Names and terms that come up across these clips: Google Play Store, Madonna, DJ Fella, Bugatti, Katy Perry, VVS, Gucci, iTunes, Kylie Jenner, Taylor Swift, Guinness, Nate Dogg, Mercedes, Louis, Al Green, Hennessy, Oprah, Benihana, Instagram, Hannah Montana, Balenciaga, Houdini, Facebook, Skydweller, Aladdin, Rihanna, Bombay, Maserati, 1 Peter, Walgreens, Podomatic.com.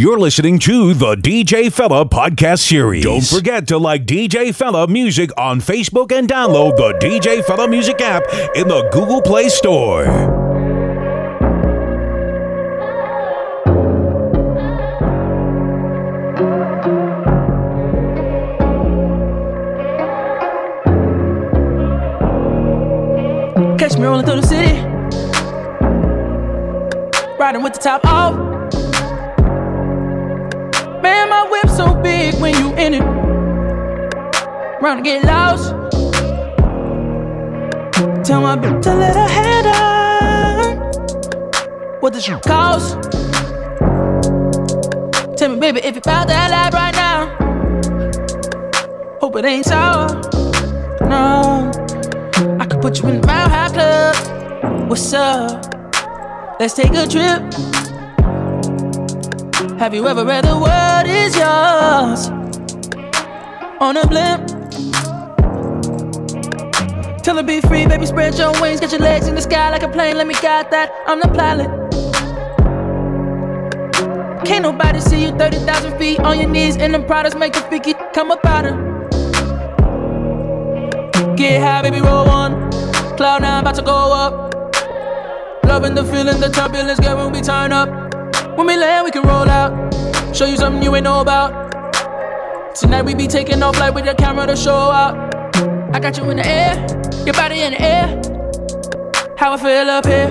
You're listening to the DJ Fella podcast series. Don't forget to like DJ Fella Music on Facebook and download the DJ Fella Music app in the Google Play Store. Catch me rolling through the city, riding with the top off. Man, my whip so big when you in it, round to get lost. Tell my bitch to let her head up. What does it cost? Tell me, baby, if you found that life right now, hope it ain't sour. No, I could put you in the Mile High Club. What's up? Let's take a trip. Have you ever read the world is yours on a blimp? Tell her be free, baby, spread your wings. Get your legs in the sky like a plane, let me guide that, I'm the pilot. Can't nobody see you 30,000 feet on your knees in them products, make the freaky come up out her. Get high, baby, roll one. Cloud nine, about to go up. Loving the feeling, the turbulence, girl, when we turn up. When we land, we can roll out. Show you something you ain't know about. Tonight we be taking off like with the camera to show out. I got you in the air, your body in the air. How I feel up here.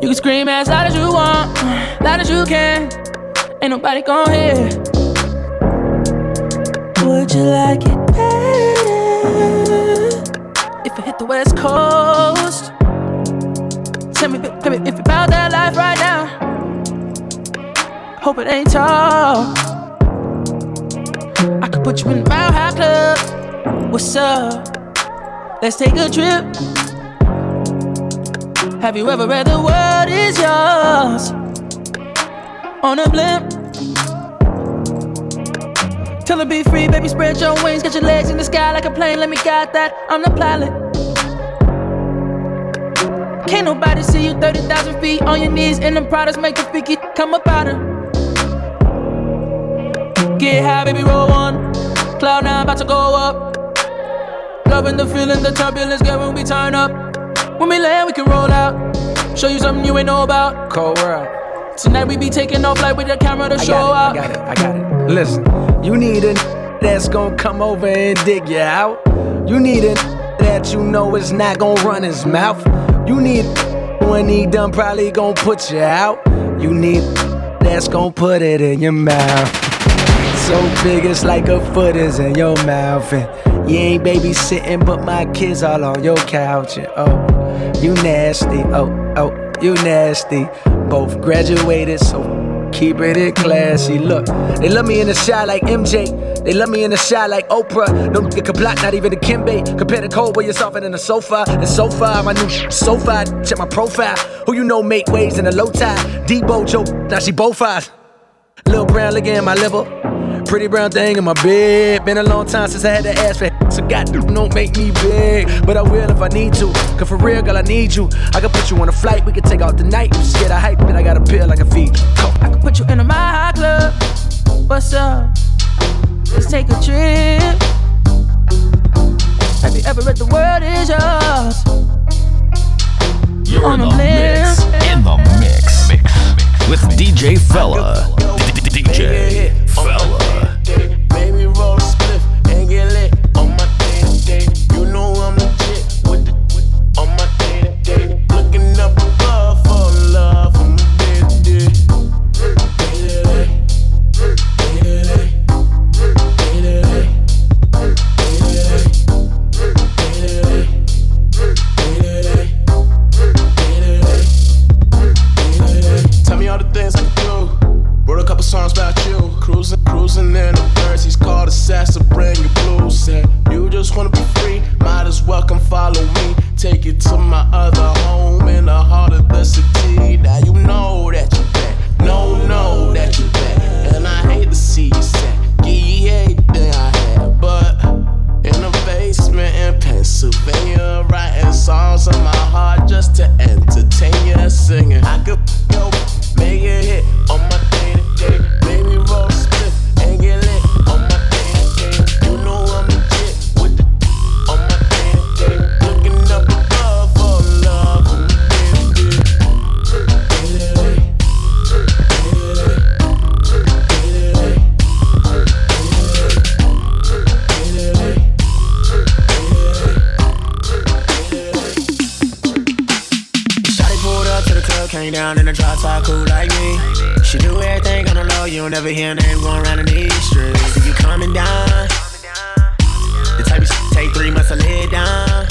You can scream as loud as you want, loud as you can. Ain't nobody gon' hear. Would you like it? If I hit the West Coast, tell me, baby, if you bout that life right now, hope it ain't tall. I could put you in the Mile High Club. What's up? Let's take a trip. Have you ever read the world is yours on a blimp? Tell her be free, baby, spread your wings. Get your legs in the sky like a plane, let me guide that, I'm the pilot. Can't nobody see you 30,000 feet on your knees in them products, make the freaky come up out her. Get high, baby, roll one. Cloud nine, about to go up. Loving the feeling, the turbulence, girl, when we turn up. When we land, we can roll out. Show you something you ain't know about. Cold world. Tonight we be taking off like with the camera to show up. I got it. Listen. You need a that's gonna come over and dig you out. You need a that you know is not gonna run his mouth. You need when he done probably gonna put you out. You need that's gonna put it in your mouth. So big it's like a foot is in your mouth. And you ain't babysitting but my kids all on your couch. And oh, you nasty, oh, you nasty. Both graduated so keep it classy, look. They love me in the shot like MJ. They love me in the shot like Oprah. No nigga can block, not even a Kimbe. Compare the cold where you're softening in the sofa. And so far, my new so far. Check my profile. Who you know make waves in the low tide. Debo Joe, now she both eyes. Lil Brown liquor in my liver. Pretty brown thing in my bed. Been a long time since I had that ass fat. So goddamn don't make me big, but I will if I need to. Cause for real, girl, I need you. I can put you on a flight, we can take out the night. You scared of hype, but I got a pill I can feed you. I can put you in a Mile High Club. What's up? Let's take a trip. Have you ever read the world is yours? You're on in the mix. In the mix. Mix. With DJ Fella. DJ Fella. Baby, roll spliff and get lit on my day-to-day. You know I'm legit with the on my day-to-day. Looking up above for love on my day-to-day. Day-to-day, day-to-day, day-to-day, day-to-day, day-to-day. Tell me all the things I can do. Wrote a couple songs about you. Cruising. around in a drop top cool like me. She do everything on the low, you don't ever hear a name going around in these streets. If you coming down, the type of shit take 3 months to lay down.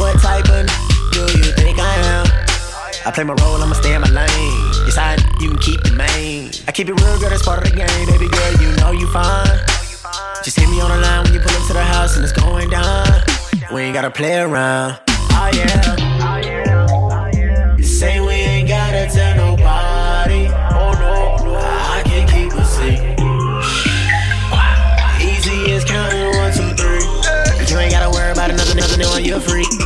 What type of do you think I am? I play my role, I'ma stay in my lane. It's how you can keep the main. I keep it real, girl, that's part of the game. Baby girl, you know you fine. Just hit me on the line when you pull up to the house and it's going down. We ain't gotta play around. Oh yeah. Say we ain't gotta tell nobody. Oh no, I can keep a secret. Easy as counting 1, 2, 3. You ain't gotta worry about another new one, you're free. You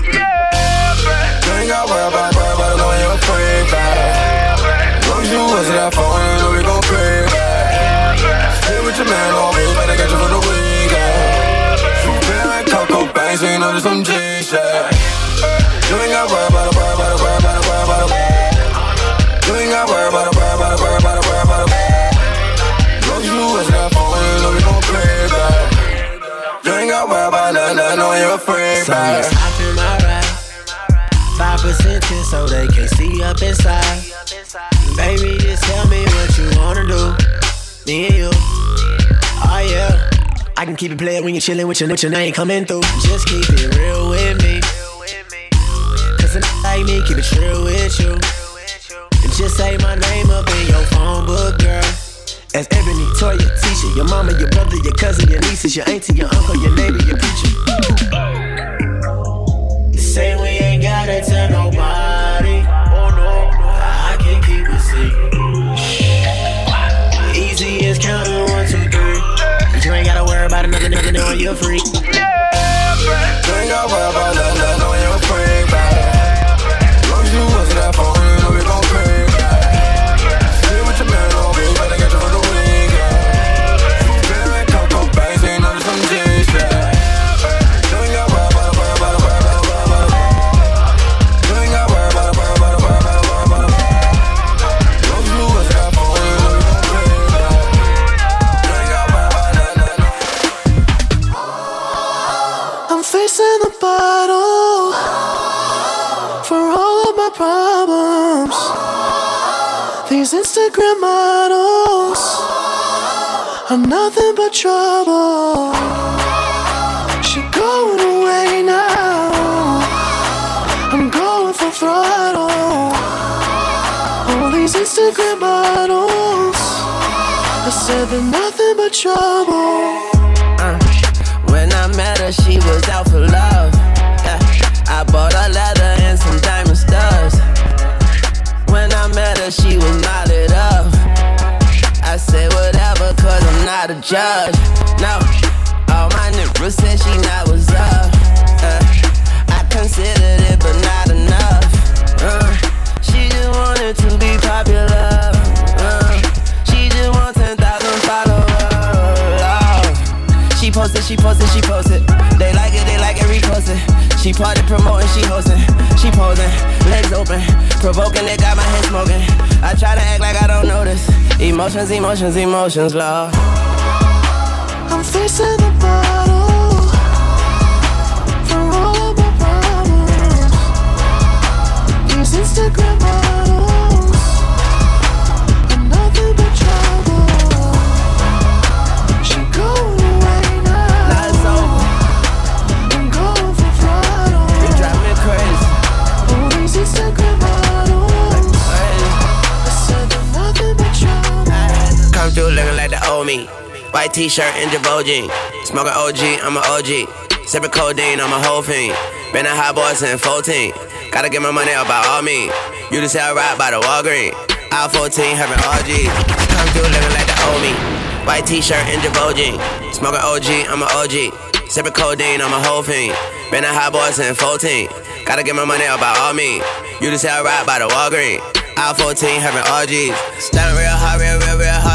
ain't gotta worry about knowing you're free. As long as you wasn't that phone, you know we gon' pay. Stay with your man, always better catch you for the weekend. You feel like Coco Banks, you ain't know there's some G-shit. You ain't gotta worry about it. You ain't gotta worry about it. As long as you wasn't that phone, you know we gon' pay. You ain't gotta worry about nothing, knowing you're free. So let's hop in my ride. 5% so they can see up inside. Baby, just tell me what you wanna do. Me and you, oh yeah. I can keep it playing when you're chillin' with your name coming through. Just keep it real with me. Cause a nigga like me, keep it true with you. And just say my name up in your phone book, girl. As Ebony, Toya, Tisha, your mama, your brother, your cousin, your nieces, your auntie, your uncle, your neighbor, your preacher. Say we ain't gotta tell nobody. Oh no, I can keep a secret. Easy as counting 1, 2, 3. You ain't gotta worry about another knowing you're free. You ain't gotta worry about another knowing you're free. As long as you wasn't that phone, you know we gon' pay. Stay with your man, always better get you for the weekend. You feel like Coco Banks, ain't know there's some G-shit. Problems. These Instagram models are nothing but trouble. She's going away now. I'm going for throttle. All these Instagram models, I said they're nothing but trouble. When I met her, she was out for love. I bought a leather and some diamond studs. When I met her, she was knotted up. I said whatever, cause I'm not a judge. No, all my niggas said she not was up. I considered it, but not enough. She just wanted to be popular. She just want 10,000 followers. Oh. She posted. They like it, repost it. She party promoting, she hosting, she posing, legs open, provoking, they got my head smoking. I try to act like I don't notice. Emotions, love. I'm facing the bottle for all of my problems. These Instagram models are nothing but trouble. She going away now. Life's over. Come through looking like the old me. White t-shirt and Jabo jean. Smoking OG, I'm an OG. Sipping codeine, I'm a whole fiend. Been a hot boy since 14. Gotta get my money up by all means. You just had a ride by the Walgreens. Aisle 14, having RGs. Come through looking like the old me. White t-shirt and Jabo jean. Smoking OG, I'm an OG. Sipping codeine, I'm a whole fiend. Been a hot boy since 14. Gotta get my money out by all means. You just had a ride by the Walgreens. Aisle 14, having RGs. Stunning real hard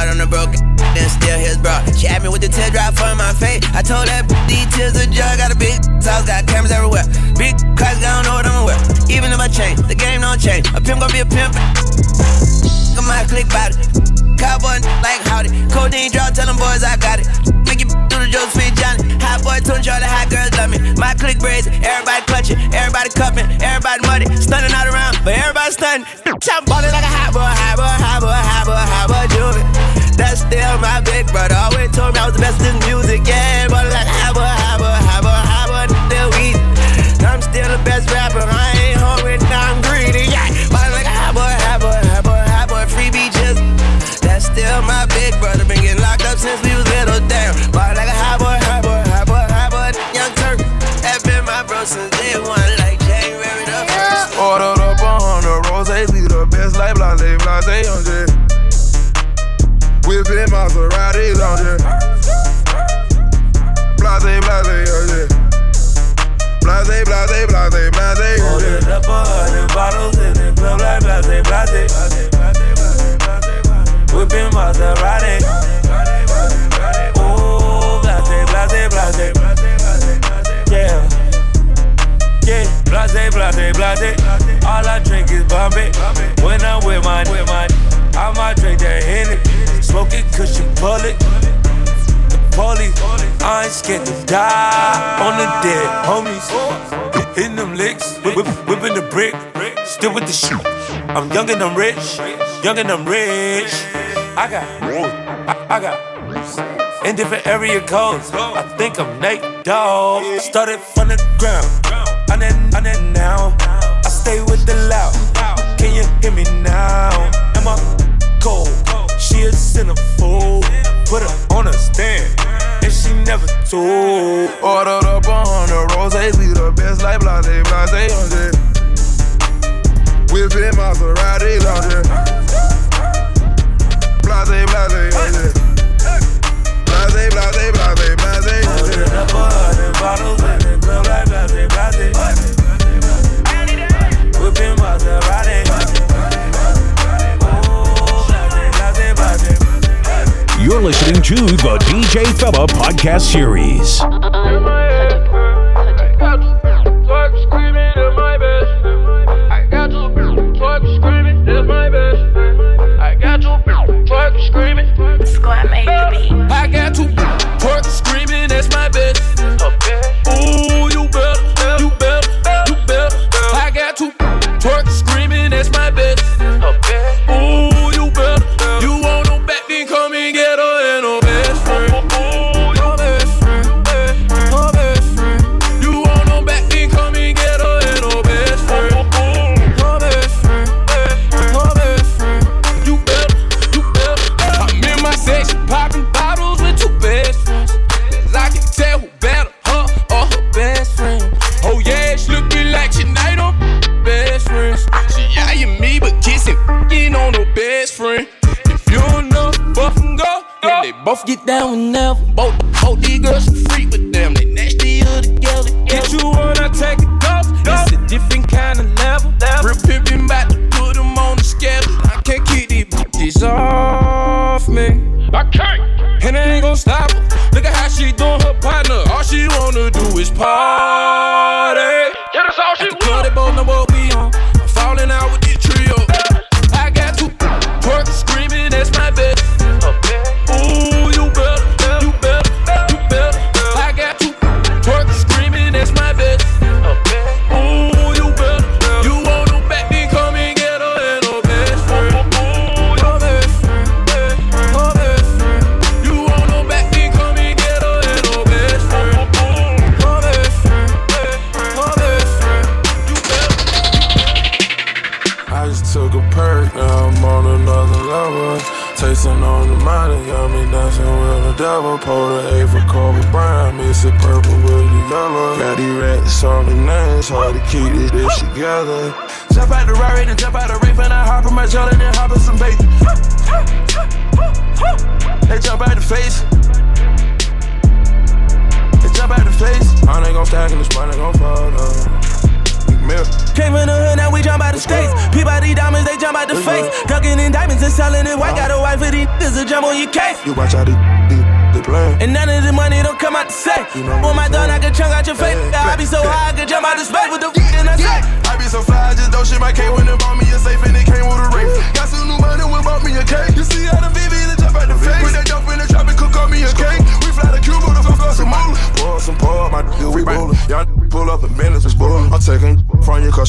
on the broken. Then still his bro. She had me with the teardrop from my face. I told that these tears a jug. Got a big sauce, got cameras everywhere. Big cracks, I don't know what I'ma wear. Even if I change, the game don't change. A pimp gon' be a pimp. Come out, click body. Cowboy like howdy. Codeine draw, tell them boys I got it. Make you do the so sweet, Johnny. Hot boy tunes, all the hot girls love me. My click braids, everybody clutching, everybody cupping, everybody muddy. Stunning all around, but everybody stunning. I'm ballin' like a hot boy, hot boy, hot boy, hot boy, hot boy, Juvie. That's still my big brother. Always told me I was the best in music. Yeah, ballin' like a hot boy, hot boy, hot boy, hot boy, still weed. I'm still the best rapper. I ain't hungry, now I'm greedy. Yeah, ballin' like a hot boy, hot boy, hot boy, hot boy, freebie just. That's still my big brother. Been getting locked up since we was little. Damn, ballin' like a hot boy, hot boy, hot boy, hot boy, Young Turk. That been my bro since day one, like January 1st. Ordered up 100 rosés, we the best like blase, Andre. Whippin' Maserati, Andre. Blase, Andre. Blase, blase, blase, blase. Ordered up 100 bottles in the club like blase, blase, blase, blase, blase. Whippin' Maserati. Oh, blase, blase, blase, blase. Yeah. Yeah, blase, blase, blase. All I drink is Bombay. When I'm with my, I might drink that Hennessy. Smoke it 'cause you pull it. Police, I ain't scared to die on the dead homies. Hitting them licks, whipping the brick, still with the shoot. I'm young and I'm rich, young and I'm rich. I got in different area codes. I think I'm Nate Dogg. Started from the ground, I'm that now. I stay with the loud. Can you hear me now? Am I cold? She a centerfold. Put her on a stand, and she never told. Ordered up 100 rosés, we the best like blase, blase, Andre. Whippin' Maserati, Andre. Blase, blase, Andre. Blase, blase, blase, blase. Ordered up 100 bottles in the club like blase, blase. Whippin' Maserati. You're listening to the DJ Fella podcast series.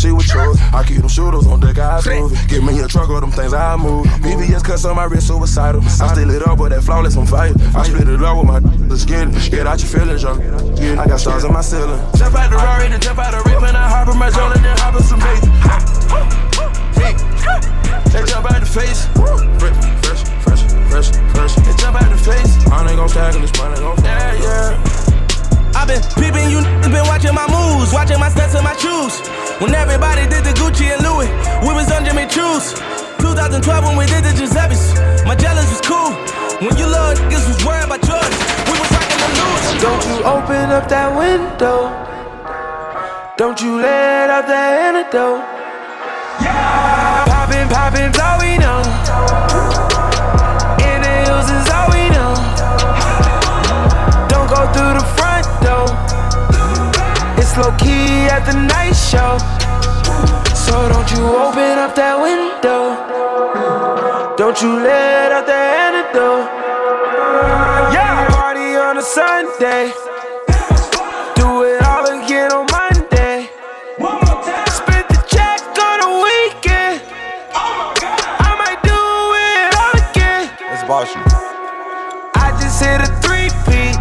she was choose. I keep them shooters on deck, I prove it. Give me a truck or them things I move. VVS cuts on my wrist, suicidal. I still it up with that flawless on fire. I split it up with my skin. Get out your feelings, y'all. I got stars in my ceiling. Jump out the Rari, then jump out the Rip, and I hop in my zone and then hop in some bait. They jump out the face. Fresh. They jump out the face. I ain't gon' stag in this point, I ain't yeah. I've been peeping, you been watching my moves, watching my steps and my shoes. When everybody did the Gucci and Louis, we was on Jimmy Choo's. 2012 when we did the Giuseppe's, my jealous was cool. When you love niggas was worried about yours, we was rocking the news. Don't you open up that window, don't you let up that antidote. Yeah. Poppin', all we know. In the hills is all we know. Don't go through the front. It's low key at the night show, so don't you open up that window, don't you let out the antidote. Yeah, party on a Sunday, do it all again on Monday. Spent the check on the weekend. I might do it all again. That's Boston. I just hit a 3-peat.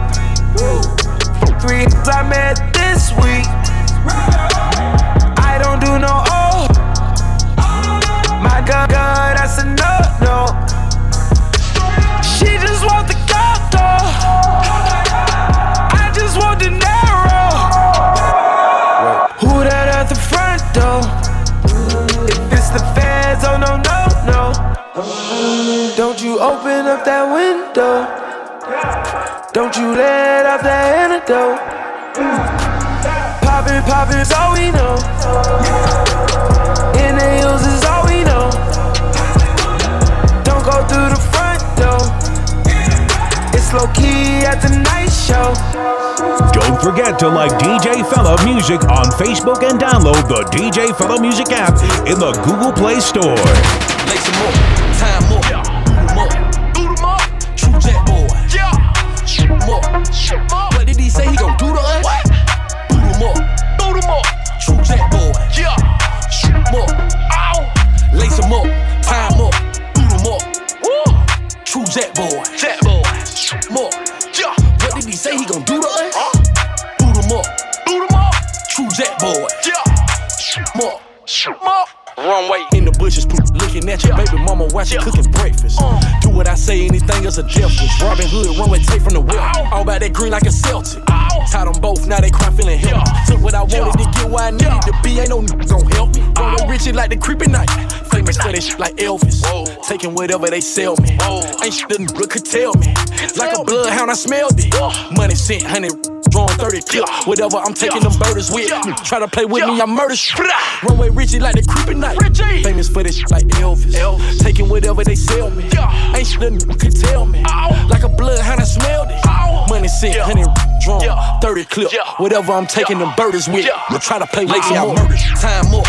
Three hits I met this week. I don't do no old. My gun, that's a no. She just want the condo. I just want the narrow. Who that at the front door? If it's the feds, oh no. Don't you open up that window. Don't you let out the antidote. Poppin' all we know. In the hills is all we know. Don't go through the front door. It's low key at the night show. Don't forget to like DJ Fella Music on Facebook and download the DJ Fella Music app in the Google Play Store. Make some more, time more. What did he say he gon' do to us? What? Boot him up, true jack boy. Yeah, shoot him up, ow, lace him up, tie him up, boot him up. Woo, true jack boy, shoot him up. Yeah, what did he say he gon' do to us? Boot him up, true jack boy. Yeah, shoot him up. Runway in the bushes, looking at your baby mama while she cooking breakfast. Do what I say, anything else a Jeffers. Robin Hood, runway take from the well. All about that green like a Celtic. Tied them both, now they cry feeling help. Took what I wanted to get where I needed to be. Ain't no niggas gon' help me. Rolling Richie like the creeping night. Famous for that shit like Elvis. Whoa. Taking whatever they sell me. Whoa. Ain't shit the nigga could tell me. Like a bloodhound, I smelled it. Money sent, 100. Drawing 30, whatever I'm taking them birders with. Try to play with me, I murder shit. Runway Richie like the creeping night. Famous for this shit like Elvis. Taking whatever they sell me. Ain't shit a nigga could tell me. Like a bloodhound, I smelled it. Money sent, 100 drawn, 30 clip. Whatever I'm taking them birders with. Try to play with me, I murder shit. Time up,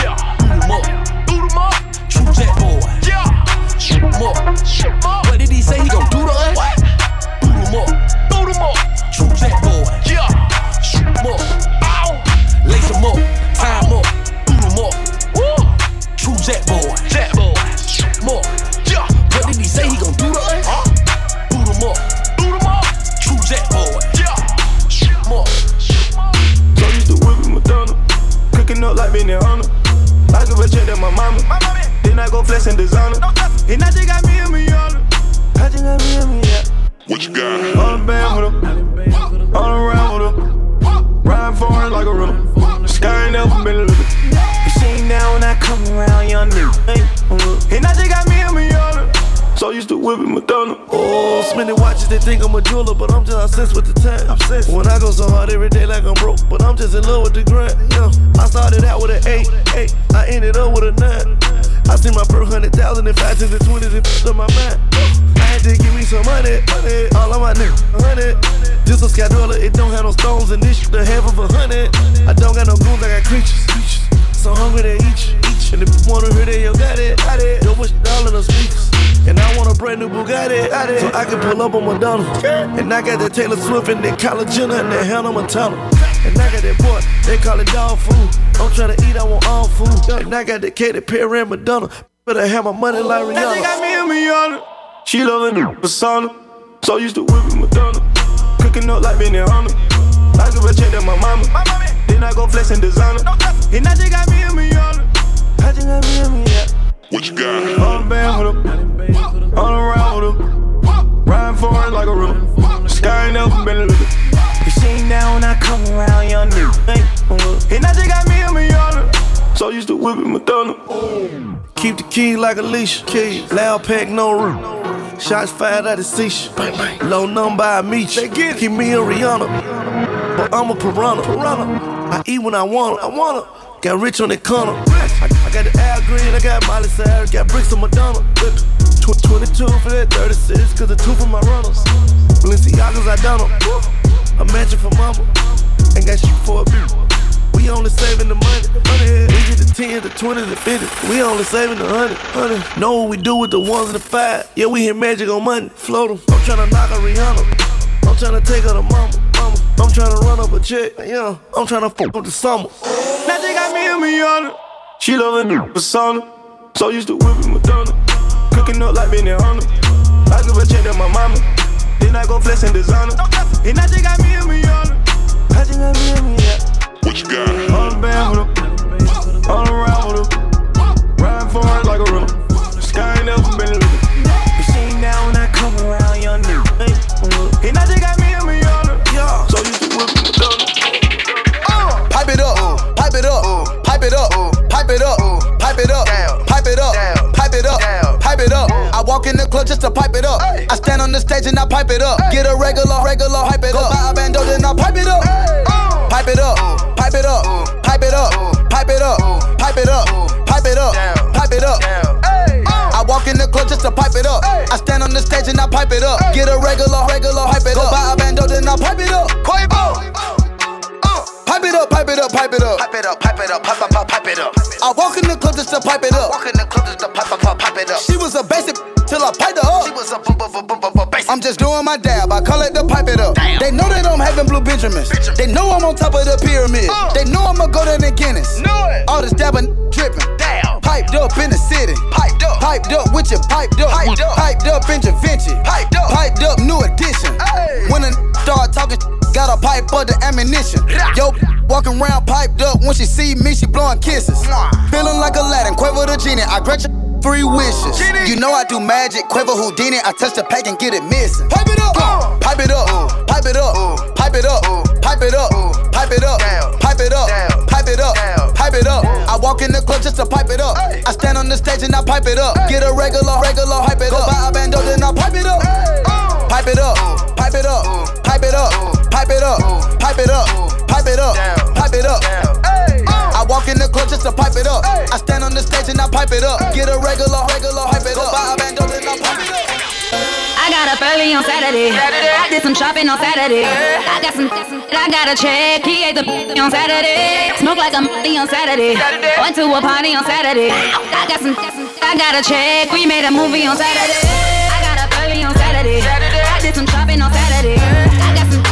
boot 'em up, true jack boy. Shoot 'em up. What did he say he gon' do to us? Boot 'em up, true jack boy. Lace him up, tie him up, boot him up. Woo! True jack boy, shoot him up. Yeah, what did he say he gon' do to us? Boot him up. True jack boy, yeah, shoot him up. So I used to whip with Madonna, cooking up like Benihana. I give a check to my mama, then I go flex and designer. And I just got me and Rihanna. What you got? All the band with him, all around with him. Riding for her like a river. Sky ain't never been a little bit. You see now when I come around, young nigga. And I just got me and me on. So I used to whip it, Madonna. Oh, spending watches, they think I'm a jeweler, but I'm just obsessed with the time. When I go so hard every day like I'm broke, but I'm just in love with the grind. I started out with an 8, I ended up with a 9. I seen my first 100,000 in 5s and 20s and f***ed up my mind. I had to give me some money, all of my niggas, 100. This a Skydweller, it don't have no stones, and this shit the half of a 100. I don't got no goons, I got creatures. So hungry they eat you. And if you wanna hear that, yo, got it. Yo, what's all in the speakers? And I want a brand new Bugatti, so I can pull up on Madonna. And I got that Taylor Swift and that Kylie Jenner and that Hannah Montana. And I got that boy, they call it dog food. I'm trying to eat, I want all food. And I got that Katy Perry and Madonna. Better have my money like Rihanna. That they got me and Rihanna. She loving the persona. So used to whipping Madonna. Cooking up like Benihana. I give a check to my mama. Then I go flex and designer. And I just got me and Rihanna. I just got me and Rihanna. What you got? All the band with them. All around with them. Riding for it like a river. Sky ain't never been a little. If she ain't down, I come around, young nigga. And I just got me and Rihanna. So used to whipping Madonna. Keep the key like a leash. Loud pack, no room. Shots fired at the seashore. Low number, I meet you. Keep me and Rihanna. But I'm a piranha. I eat when I want it. Got rich on the corner. I got the Al Green, I got Balenciaga, got bricks on Madonna. 22 for that 36, cause the two for my runners. Balenciagas, I done them. A mansion for mama. Ain't got shit for a bitch. We only saving the money, we get the 10, the 20, the 50. We only saving the 100. Know what we do with the ones and the five. Yeah, we hit magic on money, float them. I'm tryna knock a Rihanna. I'm tryna take her to mama. I'm tryna run up a check, yeah. I'm tryna fuck up the summer. Now they got me and Rihanna. She loving the persona. So used to whipping Madonna. Cooking up like Benihana. I give a check to my mama. Then I go flex and designer. And now they got me and Rihanna. I just got me and Rihanna. What you got? All the band with them, all around with them, riding for it like a river. Sky ain't never been a little. If she ain't down, I come around, young nigga. And I just got me and Rihanna. Yeah. So you can whip it up. Pipe it up, pipe it up, pipe it up, pipe it up, pipe it up, pipe it up, pipe it up. It up. I walk in the club just to pipe it up. Ay. I stand on the stage and I pipe it up. Ay. Get a regular, hype it up. Go buy a bando, then I pipe it up. Pipe it up, pipe it up, pipe it up, pipe it up, pipe it up, pipe it up, pipe it up. I walk in the club just to pipe it up. Ay. I stand on the stage and I pipe it up. Ay. Get a regular, hype it up. Go buy a bando, then I pipe it up. Pipe it up, pipe it up, pipe it up. Pipe it up, pipe it up, pipe up, pipe it up. I walk in the club just to pipe it up. Walk in the club just to pipe it up. She was a basic till I piped her up. She was a basic. I'm just doing my dab. I call it the pipe it up. Damn. They know that I'm having blue Benjamins. Benjamin. They know I'm on top of the pyramid. They know I'ma go to the Guinness. Know it. All this dabbing, dripping. Damn. Piped up in the city. Piped up. Piped up with your piped up. Piped up. Piped up in Da Vinci. Piped up. Piped up new edition. Ay. When a start talking. Got a pipe up the ammunition. Yo, walking around piped up. When she see me, she blowing kisses. Feeling like Aladdin, Quaver the genie. I grant you 3 wishes. Genie. You know I do magic, Quaver Houdini. I touch the pack and get it missing. Pipe it up, pipe it up, pipe it up, pipe it up, pipe it up, pipe it up, pipe it up, pipe it up, pipe it up. I walk in the club just to pipe it up. Ay. I stand on the stage and I pipe it up. Ay. Get a regular, hype it up. Go buy a bando, then I pipe it up. Pipe it up, pipe it up, pipe it up. Pipe it up, pipe it up, pipe it up, pipe it up. I walk in the club just to pipe it up. I stand on the stage and I pipe it up. Get a regular, hype it up. Buy a bando, then I pipe it up. I got up early on Saturday. I did some shopping on Saturday. I got some, I got a check. He ate the on Saturday. Smoke like a on Saturday. Went to a party on Saturday. I got some, I got a check. We made a movie on Saturday. I got up early on Saturday. I did some shopping on Saturday. I got some.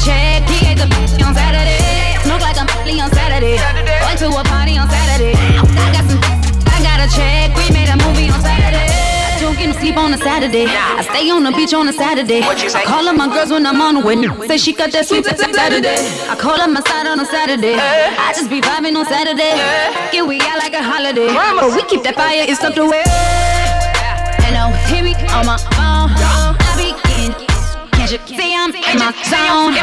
Check, he ate the bitch on Saturday. Smoke like a molly on Saturday. Went to a party on Saturday. I got a check. We made a movie on Saturday. I don't get no sleep on a Saturday. I stay on the beach on a Saturday. I call up my girls when I'm on with. Say she cut that sweet Saturday. I call up my side on a Saturday. I just be vibing on Saturday. Get we out like a holiday. But we keep that fire, it's up to way. And I'll hit me on my phone. See, I'm in my zone.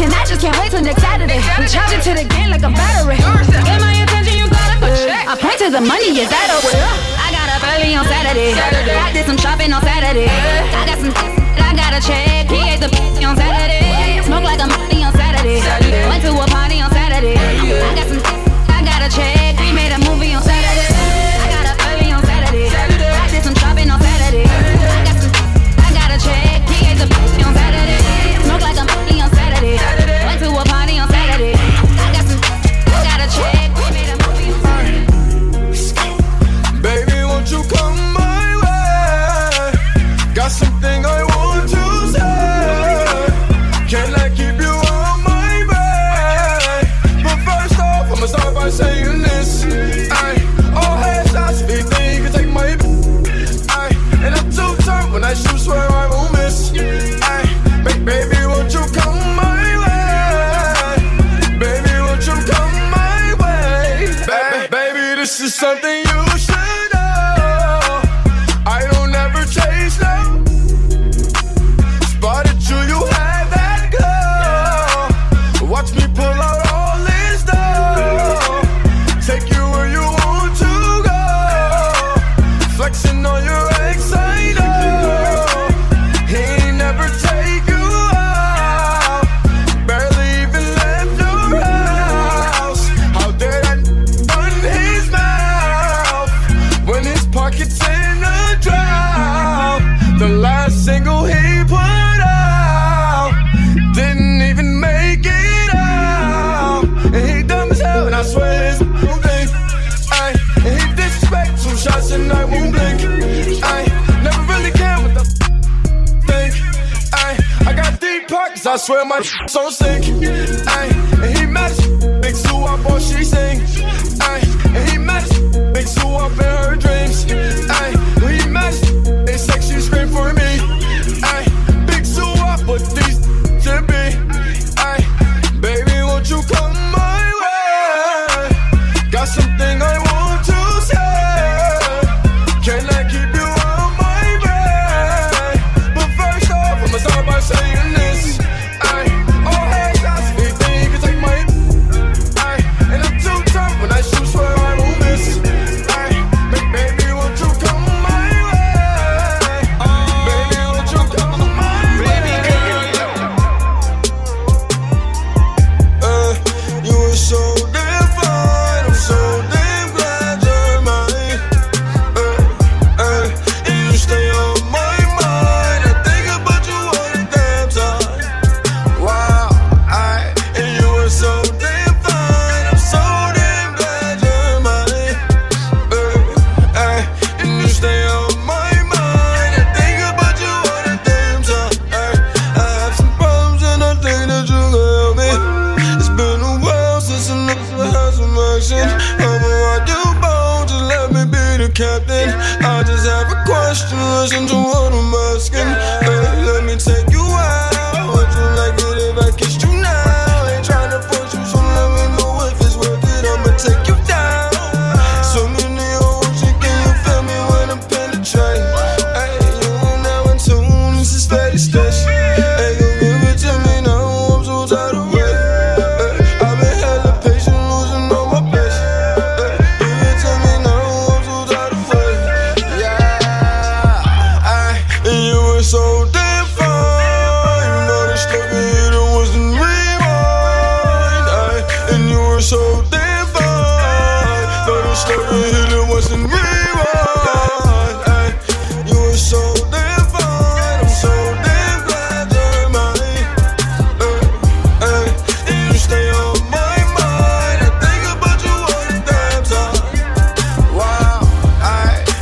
And I just can't wait till next Saturday. We charge it to the game like a battery. Get my attention, you gotta put check. I point to the money, is that over? I got up early on Saturday. I did some shopping on Saturday. I got some, I got a check. He ate the on Saturday. Smoke like a money on Saturday. Went to a party on Saturday. I got some, I got a check. We made a movie on Saturday. I got up early on Saturday. I did some shopping on Saturday. I got a check. He ate the on Saturday, smoke like a molly on Saturday. Went to a party on Saturday. I got a check. We made a movie on Saturday. Baby, won't you come my way? I swear my so sick. Ayy, and he mad as big Sue up on she sing. Ayy, and he mad as big Sue up in her dreams. Ayy, when he mad as they sex, she scream for me. Ayy, big Sue up, but these should be. Ayy, baby, won't you come my way? Got something I want to say. Can I keep you on my way? But first off, I'ma start by saying this. Listen to what I'm asking. Hey, let me take you out. Would you like it if I kissed you now? Ain't trying to force you, so let me know if it's worth it. I'ma take you down. So many ocean, can you feel me when I'm penetrating? Hey, you and now I'm tuned, this is steady stash. Hey, you give it to me now, I'm so tired of waiting. Hey, I've been hella patient, losing all my passion. Hey, give it to me now, I'm so tired of waiting. Yeah. And you were so damn fine. You know this stuff it wasn't rewind. And you were so damn fine. Know this stuff it wasn't rewind. You were so damn fine. I'm so damn glad you're mine. And you stay on my mind. I think about you all the damn time. Wow.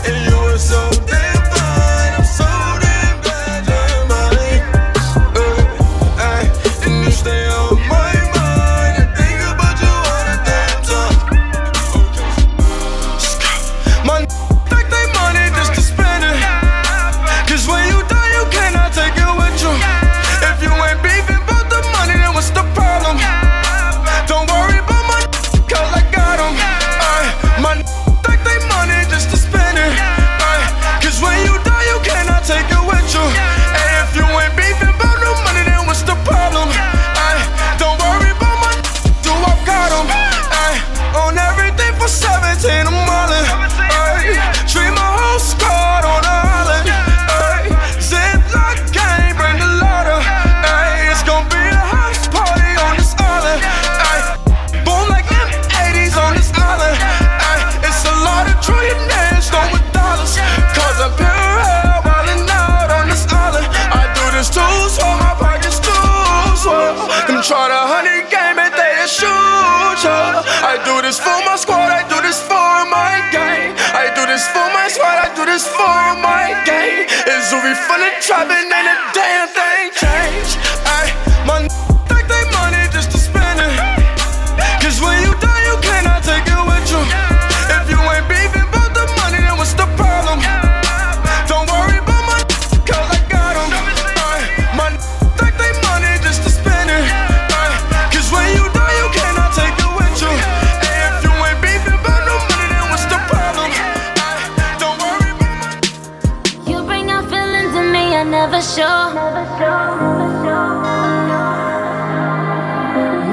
And you were so damn fine. I'm so damn glad you're mine. And you stay on my mind. I think about you all the damn time. My think they money just to spend it. Cause when you die, you cannot take it with you. If you ain't beefing about the money, then what's the problem? Don't worry about my cause I got them. My think they money just to spend it. Cause when you die, you cannot take it with you. And if you ain't beefing about the money, then what's the problem? Don't worry about my do I got them. On everything for 17, I'm wildin'. Treat my whole squad on a island. Ziploc gang, bring the ladder. It's gonna be a house party on this island. Boom like M80s on this island. It's a lot of trillionaires going with dollars. Cause I'm pure hell wildin' out on this island. I do this too, so my pockets too. Them try to honey game and they a shooter. I do this for my squad, I do this for my gang. I do this for my squad, I do this for my gang. It's Zuri full of trapping and a damn thing change. My think they money just to spend it. Cause when you die, you cannot take it with you. If you ain't beefing about the money, then what's the problem? Don't worry about my cause I got them. My think they money just to spend it. Cause when you die, you cannot take it with you. And if you ain't beefing about no money, then what's the problem? Don't worry about my You bring out feelings in me, I never show.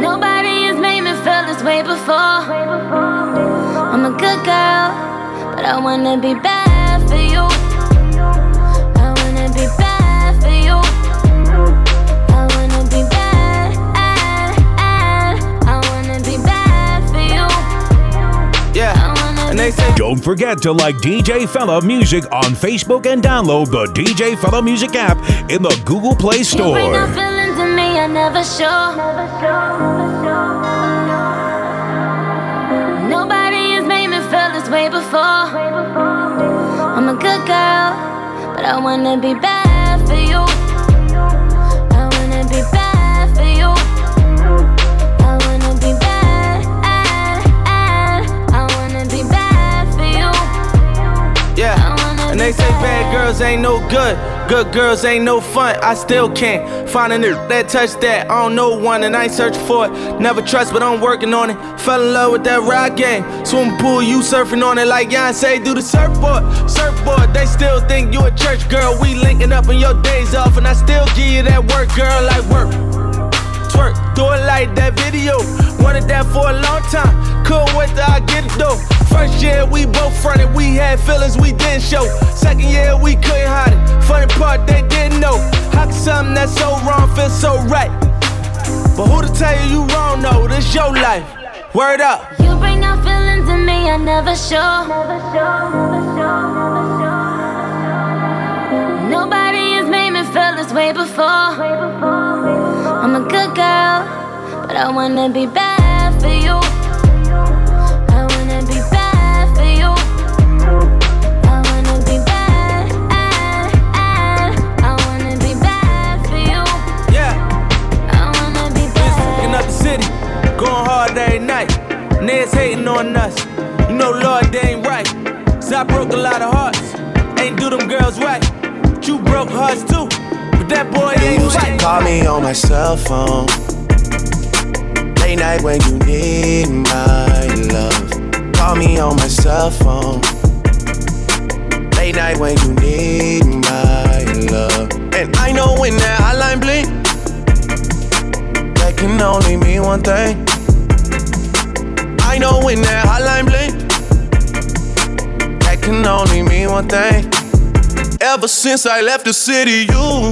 Nobody has made me feel this way before. I'm a good girl, but I wanna be bad for you. I wanna be bad for you. I wanna be bad. I wanna be bad for you. I Yeah. wanna And be they say Don't forget to like DJ Fella Music on Facebook and download the DJ Fella Music app in the Google Play You bring out Store. feelings in me, I never show. Nobody has made me feel this way before. I'm a good girl, but I wanna be bad for you. I wanna be bad. They say bad girls ain't no good, good girls ain't no fun. I still can't find a nigga that touch that. I don't know one and I ain't searching for it. Never trust, but I'm working on it. Fell in love with that ride game. Swim pool, you surfing on it like Yonsei do the surfboard. Surfboard, they still think you a church girl. We linking up on your days off, and I still give you that work, girl, like work. Twerk, do it like that video. Wanted that for a long time. Couldn't wait till I get it though. First year we both fronted, we had feelings we didn't show. Second year we couldn't hide it. Funny part they didn't know. How could something that's so wrong feel so right? But who to tell you wrong though? This your life. Word up. You bring out feelings in me I never show. Nobody has made me feel this way before. I'm a good girl, but I wanna be bad for you. I wanna be bad for you. I wanna be bad, I wanna be bad for you. Yeah, I wanna be bad. Looking up the city, going hard every night. Niggas hating on us, you know Lord they ain't right. 'Cause I broke a lot of hearts, ain't do them girls right. But you broke hearts too. That boy ain't used to call me on my cell phone. Late night when you need my love. Call me on my cell phone. Late night when you need my love. And I know when that hotline blink, that can only mean one thing. I know when that hotline blink, that can only mean one thing. Ever since I left the city, you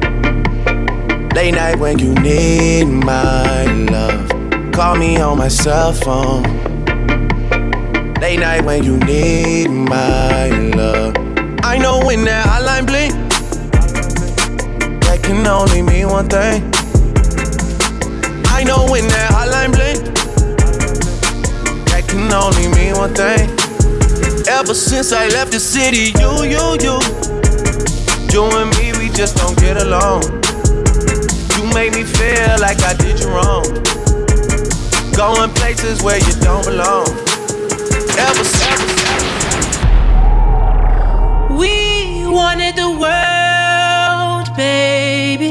Late night when you need my love. Call me on my cell phone. Late night when you need my love. I know when that hotline blink, that can only mean one thing. I know when that hotline blink, that can only mean one thing. Ever since I left the city, you and me, we just don't get along. Make me feel like I did you wrong. Going places where you don't belong. Ever. We wanted the world, baby.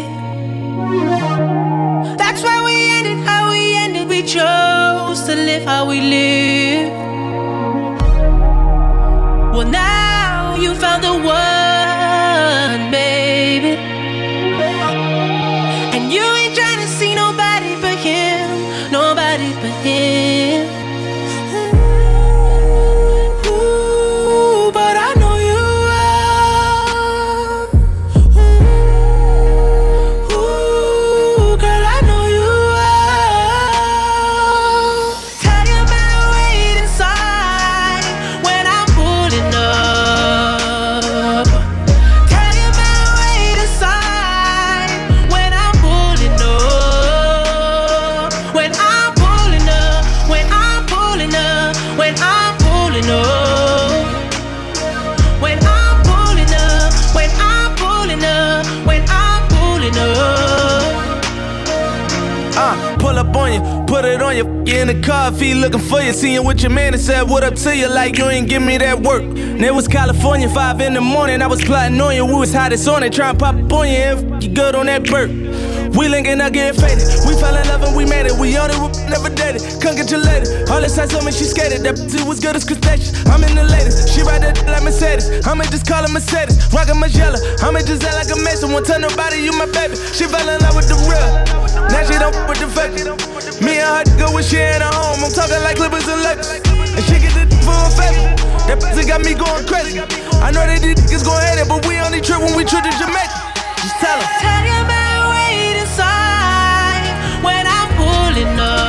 That's why we ended how we ended. We chose to live how we live. Well, now you found the one, baby. In the car, feet looking for you. Seeing with your man and said, what up to you? Like you ain't give me that work. And it was California, 5 in the morning. I was plotting on you, we was hottest on it. Trying to pop up on you and you good on that burp. We linking up, getting faded. We fell in love and we made it. We on it, we never dated. Can't get your lady. All this time, she skated. That bitch was good as cretaceous. I'm in the latest. She ride that like Mercedes. I'ma just call her Mercedes. Rockin' Magella. I'ma just act like a Mason. Won't tell nobody you my baby. She fell in love with the real. Now she don't with the fake. Me and her go when she ain't at home. I'm talking like Clippers and Lakers. And she get the for a favor. That bitch got me going crazy. I know that these niggas gon' hate it, but we only trip when we trip to Jamaica. Just tell her. When I'm pulling up,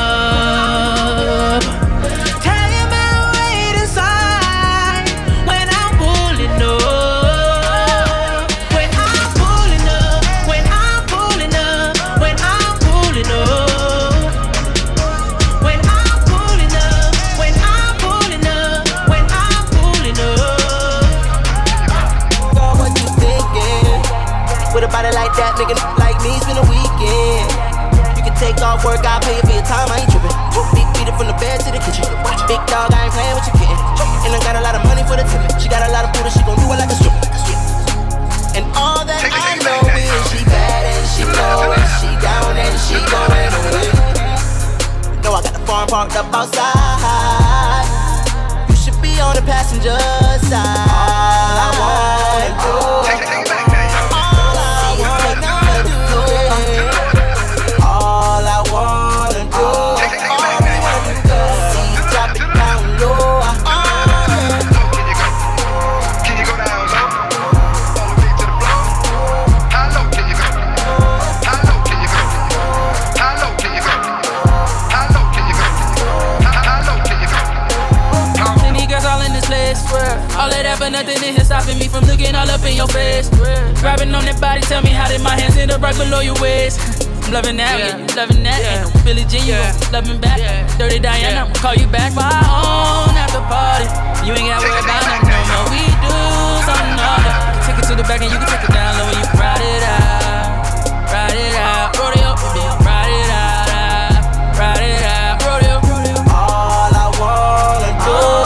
Take off work, I'll pay you for your time, I ain't trippin'. Big feeder from the bed to the kitchen. Big dog, I ain't playin' with your kitten. And I got a lot of money for the tippin'. She got a lot of booty, she gon' do it like a stripper. And all that I know is she bad and she low and she down and she goin' away. You know I got the farm parked up outside. You should be on the passenger side. All I wanna do, all I wanna do, all I wanna do, all I wanna do, see you drop it down low. All of that, but nothing in here stopping me from looking all up in your face. Grabbing on that body, tell me how did my hands end up right below your waist? I'm loving that, yeah. You loving that, yeah. And Billie Jean, yeah. You loving back, yeah. Dirty Diana, yeah. Call you back my own after party. You ain't got to worry about nothing, no more. We do something other. Take it to the back and you can take it down low and you can ride it out, ride it out, rodeo, rodeo, ride it out, ride it out, rodeo, rodeo. All I wanna do.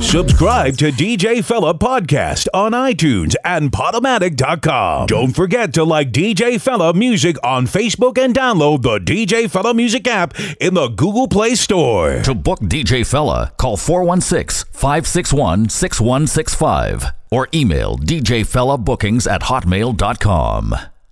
Subscribe to DJ Fella Podcast on iTunes and Podomatic.com. Don't forget to like DJ Fella Music on Facebook and download the DJ Fella Music app in the Google Play Store. To book DJ Fella, call 416-561-6165 or email djfellabookings@hotmail.com.